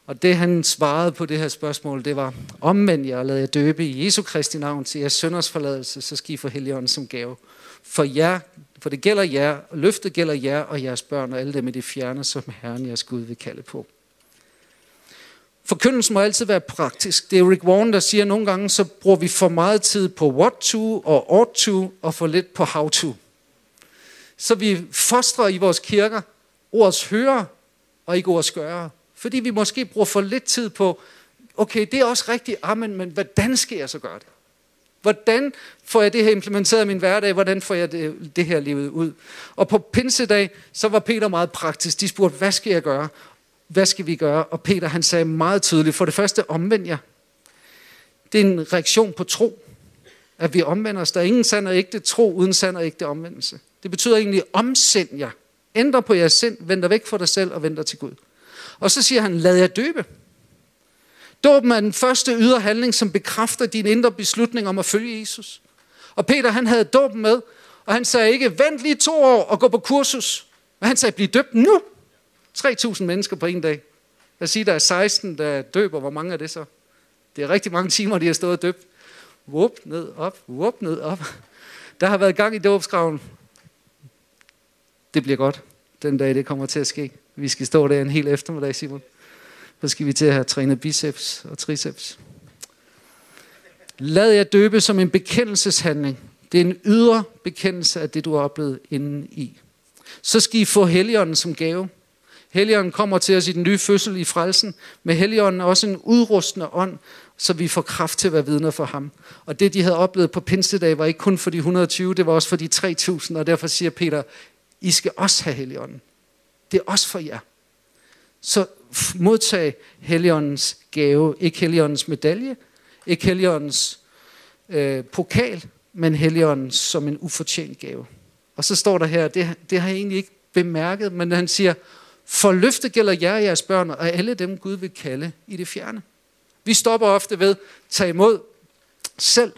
Og det han svarede på det her spørgsmål, det var: omvend jer og lad jer døbe i Jesu Kristi navn til jeres synders forladelse, så skal I få Helligånden som gave. For jer, for det gælder jer, og løftet gælder jer og jeres børn og alle dem i det fjerne, som Herren jeres Gud vil kalde på. Forkyndelsen må altid være praktisk. Det er Rick Warren, der siger, at nogle gange så bruger vi for meget tid på what to og ought to og for lidt på how to. Så vi fostrer i vores kirker ordets hører og ikke ordets gørere. Fordi vi måske bruger for lidt tid på, okay, det er også rigtigt, amen, men hvordan skal jeg så gøre det? Hvordan får jeg det her implementeret i min hverdag? Hvordan får jeg det, det her livet ud? Og på pinsedag, så var Peter meget praktisk. De spurgte, hvad skal jeg gøre? Hvad skal vi gøre? Og Peter, han sagde meget tydeligt, for det første, omvend jer. Det er en reaktion på tro, at vi omvender os. Der er ingen sand og ægte tro, uden sand og ægte omvendelse. Det betyder egentlig, omsend jer. Ændre på jeres sind, vender væk fra dig selv og vender til Gud. Og så siger han, lad jer døbe. Dåben er den første ydre handling, som bekræfter din indre beslutning om at følge Jesus. Og Peter, han havde dåben med, og han sagde ikke, vent lige to år og gå på kursus. Men han sagde, bliv døbt nu. tre tusind mennesker på en dag. Jeg siger, der er seksten, der døber. Hvor mange er det så? Det er rigtig mange timer, de har stået og døbt. Vup, ned, op, vup, ned, op. Der har været gang i dåbsgraven. Det bliver godt, den dag det kommer til at ske. Vi skal stå der en hel eftermiddag, Simon. Så skal vi til at have trænet biceps og triceps. Lad jer døbe som en bekendelseshandling. Det er en ydre bekendelse af det, du har oplevet indeni. Så skal I få Helligånden som gave. Helligånden kommer til os i den nye fødsel i frelsen. Men Helligånden er også en udrustende ånd, så vi får kraft til at være vidner for ham. Og det, de havde oplevet på pinsedag, var ikke kun for de et hundrede og tyve, det var også for de tre tusind. Og derfor siger Peter, I skal også have Helligånden. Det er også for jer. Så modtag Helligåndens gave. Ikke Helligåndens medalje, ikke Helligåndens øh, pokal, men Helligånden som en ufortjent gave. Og så står der her, det, det har jeg egentlig ikke bemærket, men han siger, for løftet gælder jer og jeres børn, og alle dem Gud vil kalde i det fjerne. Vi stopper ofte ved, tag imod selv.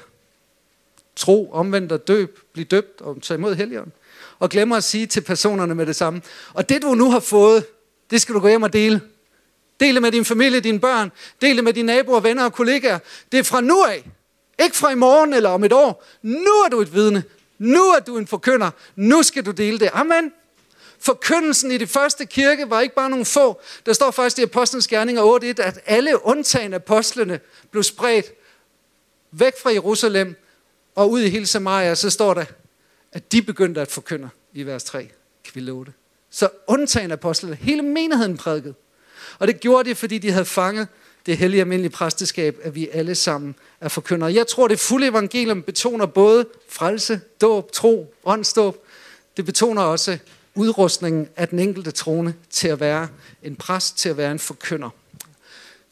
Tro, omvendt og døb, bliv døbt og tag imod Helligånden. Og glemmer at sige til personerne med det samme, og det du nu har fået, det skal du gå hjem og dele. Dele med din familie, dine børn. Dele med dine naboer, venner og kollegaer. Det er fra nu af. Ikke fra i morgen eller om et år. Nu er du et vidne. Nu er du en forkynder. Nu skal du dele det. Amen. Forkyndelsen i de første kirke var ikke bare nogle få. Der står faktisk i Apostlenes Gerninger otte et, at alle undtagen apostlene blev spredt væk fra Jerusalem og ud i hele Samaria. Så står der, at de begyndte at forkynde i vers tre, kapitel otte. Så undtagen apostlene, hele menigheden prædikede. Og det gjorde de, fordi de havde fanget det hellige almindelige præsteskab, at vi alle sammen er forkyndere. Jeg tror, det fulde evangelium betoner både frelse, dåb, tro, åndsdåb. Det betoner også udrustningen af den enkelte troende til at være en præst, til at være en forkynder.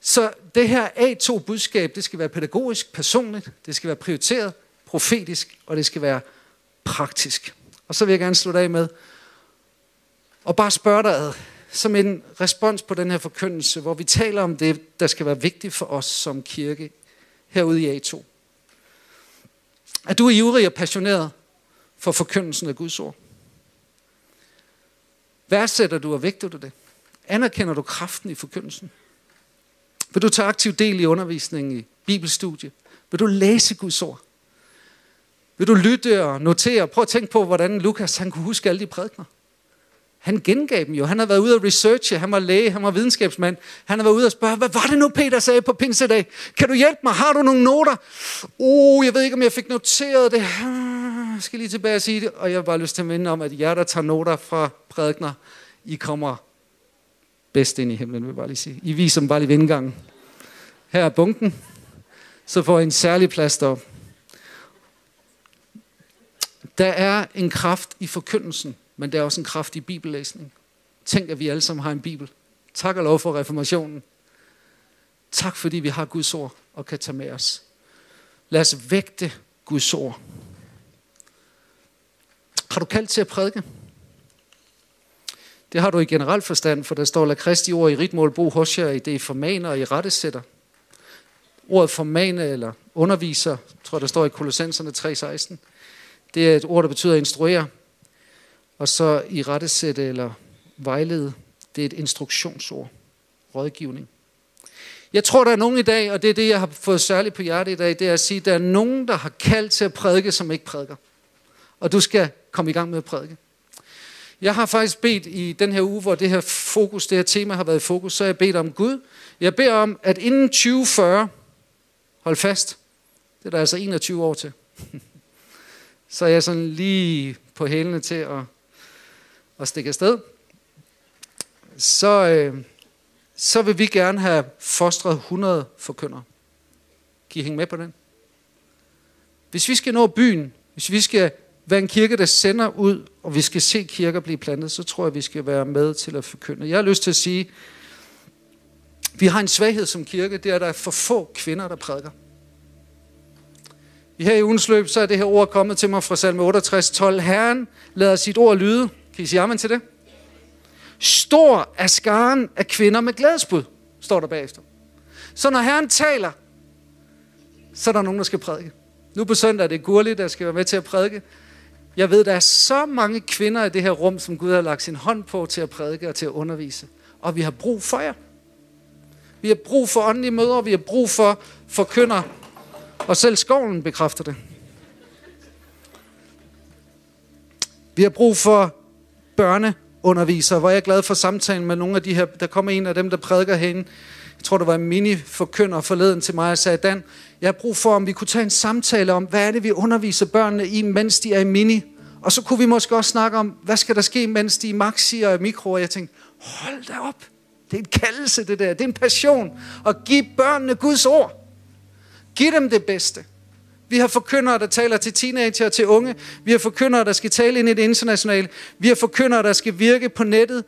Så det her A to-budskab, det skal være pædagogisk, personligt, det skal være prioriteret, profetisk, og det skal være praktisk. Og så vil jeg gerne slutte af med og bare spørge dig ad, som en respons på den her forkyndelse, hvor vi taler om det, der skal være vigtigt for os som kirke herude i A to. Er du ivrig og passioneret for forkyndelsen af Guds ord? Værdsætter du og vægter du det? Anerkender du kraften i forkyndelsen? Vil du tage aktiv del i undervisningen i bibelstudie? Vil du læse Guds ord? Vil du lytte og notere? Prøv at tænke på, hvordan Lukas han kunne huske alle de prædikener. Han gengav dem jo. Han havde været ude at researche. Han var læge. Han var videnskabsmand. Han havde været ude at spørge, hvad var det nu, Peter sagde på pinsedag? Kan du hjælpe mig? Har du nogle noter? Oh, jeg ved ikke, om jeg fik noteret det. Jeg skal lige tilbage og sige det. Og jeg har bare lyst til at minde om, at jer, der tager noter fra prædikner, I kommer bedst ind i himlen, vil jeg bare lige sige. I viser dem bare lige ved indgangen. Her er bunken. Så får I en særlig plads deroppe. Der er en kraft i forkyndelsen. Men der er også en kraftig bibellæsning. Tænk, at vi alle sammen har en bibel. Tak og lov for reformationen. Tak, fordi vi har Guds ord og kan tage med os. Lad os vægte Guds ord. Har du kaldt til at prædike? Det har du i generelt forstand, for der står, lad Kristi ord i ritmål bo hos jer, i det I formaner og I rettesætter. Ordet formane eller underviser, tror der står i Kolossenserbrevet tre seksten, det er et ord, der betyder instruere. Og så i rettesætte eller vejlede, det er et instruktionsord, rådgivning. Jeg tror, der er nogen i dag, og det er det, jeg har fået særligt på hjertet i dag, det er at sige, at der er nogen, der har kaldt til at prædike, som ikke prædiker. Og du skal komme i gang med at prædike. Jeg har faktisk bedt i den her uge, hvor det her fokus, det her tema har været i fokus, så jeg bedt om Gud. Jeg beder om, at inden tyve fyrre, hold fast, det er der altså enogtyve år til, så er jeg sådan lige på hælene til at, at stikke afsted. Så, øh, så vil vi gerne have fostret hundrede forkyndere. Kan I hænge med på den? Hvis vi skal nå byen, hvis vi skal være en kirke, der sender ud, og vi skal se kirker blive plantet, så tror jeg, vi skal være med til at forkynde. Jeg har lyst til at sige, vi har en svaghed som kirke, det er, at der er for få kvinder, der prædiker. I her i ugens løb, så er det her ord kommet til mig fra Salme otteogtres tolv. Herren lader sit ord lyde. Kan I sige amen til det? Stor er skaren af kvinder med glædesbud, står der bagefter. Så når Herren taler, så er der nogen, der skal prædike. Nu på søndag er det Gurli, der skal være med til at prædike. Jeg ved, der er så mange kvinder i det her rum, som Gud har lagt sin hånd på til at prædike og til at undervise. Og vi har brug for jer. Vi har brug for åndelige møder, vi har brug for forkyndere. Og selv skoven bekræfter det. Vi har brug for børneundervisere, hvor jeg er glad for samtalen med nogle af de her. Der kommer en af dem, der prædiker herinde. Jeg tror, der var en mini-forkynder forleden til mig og sagde, Dan, jeg har brug for, om vi kunne tage en samtale om, hvad er det, vi underviser børnene i, mens de er i mini? Og så kunne vi måske også snakke om, hvad skal der ske, mens de er maxi og i mikro? Og jeg tænkte, hold da op. Det er en kaldelse, det der. Det er en passion. Og give børnene Guds ord. Giv dem det bedste. Vi har forkyndere, der taler til teenager og til unge. Vi har forkyndere, der skal tale ind i det internationale. Vi har forkyndere, der skal virke på nettet.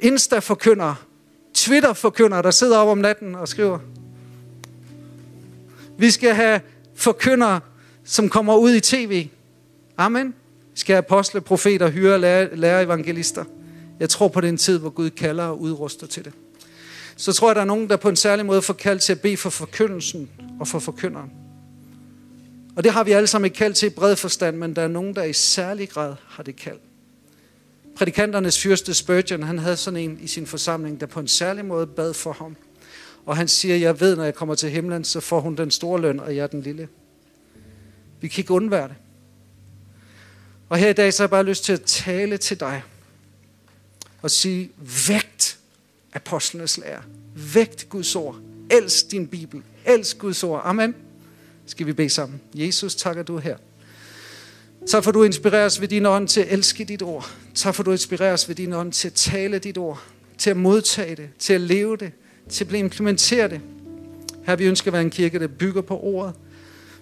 Insta-forkyndere. Twitter-forkyndere, der sidder op om natten og skriver. Vi skal have forkyndere, som kommer ud i tv. Amen. Vi skal have apostle, profeter, hyre, lærer, lærer, evangelister. Jeg tror på den tid, hvor Gud kalder og udruster til det. Så tror jeg, der er nogen, der på en særlig måde får kaldt til at bede for forkyndelsen og for forkynderen. Og det har vi alle sammen et kald til i bred forstand, men der er nogen, der i særlig grad har det kald. Prædikanternes fyrste Spurgeon, han havde sådan en i sin forsamling, der på en særlig måde bad for ham. Og han siger, jeg ved, når jeg kommer til himlen, så får hun den store løn, og jeg den lille. Vi kan ikke undvære det. Og her i dag, så har jeg bare lyst til at tale til dig. Og sige, vægt apostlenes lære. Vægt Guds ord. Elsk din Bibel. Elsk Guds ord. Amen. Skal vi bede sammen. Jesus, takker du her. Tak for du inspirerer os ved din ånd til at elske dit ord. Tak for du inspirerer os ved din ånd til at tale dit ord. Til at modtage det. Til at leve det. Til at blive implementeret det. Her vi ønsker at være en kirke, der bygger på ordet.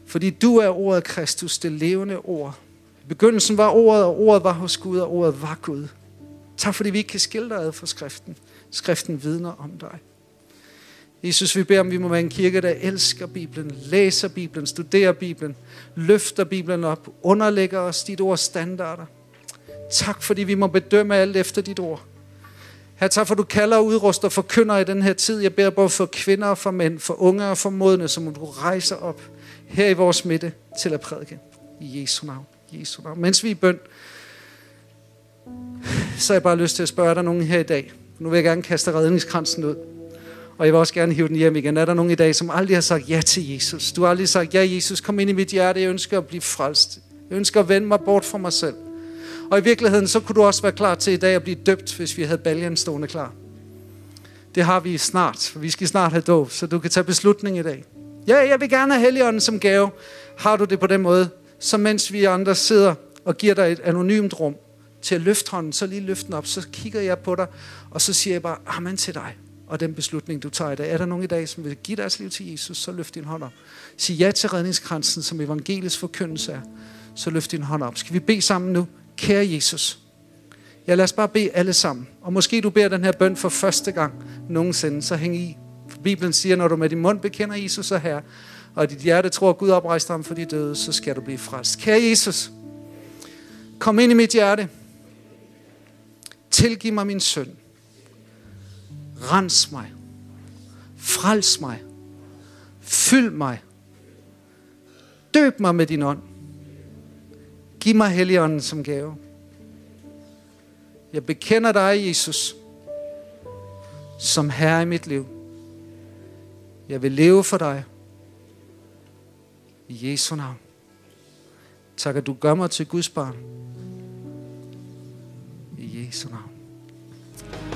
Fordi du er ordet, Kristus, det levende ord. I begyndelsen var ordet, og ordet var hos Gud, og ordet var Gud. Tak fordi vi ikke kan skille dig ad fra skriften. Skriften vidner om dig. Jesus, vi beder om, vi må være en kirke, der elsker Bibelen, læser Bibelen, studerer Bibelen, løfter Bibelen op, underlægger os dit ords standarder. Tak, fordi vi må bedømme alt efter dit ord. Herre, tak, for du kalder og udruster for forkyndere i den her tid. Jeg beder både for kvinder og for mænd, for unge og for modne, som du rejser op her i vores midte til at prædike. I Jesu navn. Jesu navn. Mens vi er i bøn, så har jeg bare lyst til at spørge, er der nogen her i dag? Nu vil jeg gerne kaste redningskransen ud. Og jeg vil også gerne hive den hjem igen. Er der nogen i dag, som aldrig har sagt ja til Jesus? Du har aldrig sagt, ja Jesus, kom ind i mit hjerte. Jeg ønsker at blive frelst. Jeg ønsker at vende mig bort fra mig selv. Og i virkeligheden, så kunne du også være klar til i dag at blive døbt, hvis vi havde baljen stående klar. Det har vi snart, for vi skal snart have dåb, så du kan tage beslutning i dag. Ja, jeg vil gerne have Helligånden som gave. Har du det på den måde, så mens vi andre sidder og giver dig et anonymt rum til at løfte hånden, så lige løfte den op, så kigger jeg på dig, og så siger jeg bare amen til dig. Og den beslutning, du tager i dag. Er der nogen i dag, som vil give deres liv til Jesus, så løft din hånd op. Sig ja til redningskransen, som evangeliets forkyndelse er. Så løft din hånd op. Skal vi bede sammen nu? Kære Jesus. Ja, lad os bare bede alle sammen. Og måske du beder den her bøn for første gang nogensinde, så hæng i. For Bibelen siger, når du med din mund bekender Jesus er Herre, og dit hjerte tror, at Gud oprejste ham for de døde, så skal du blive frelst. Kære Jesus, kom ind i mit hjerte. Tilgiv mig min synd. Rens mig. Frels mig. Fyld mig. Døb mig med din ånd. Giv mig Helligånden som gave. Jeg bekender dig, Jesus, som Herre i mit liv. Jeg vil leve for dig. I Jesu navn. Tak, at du gør mig til Guds barn. I Jesu navn.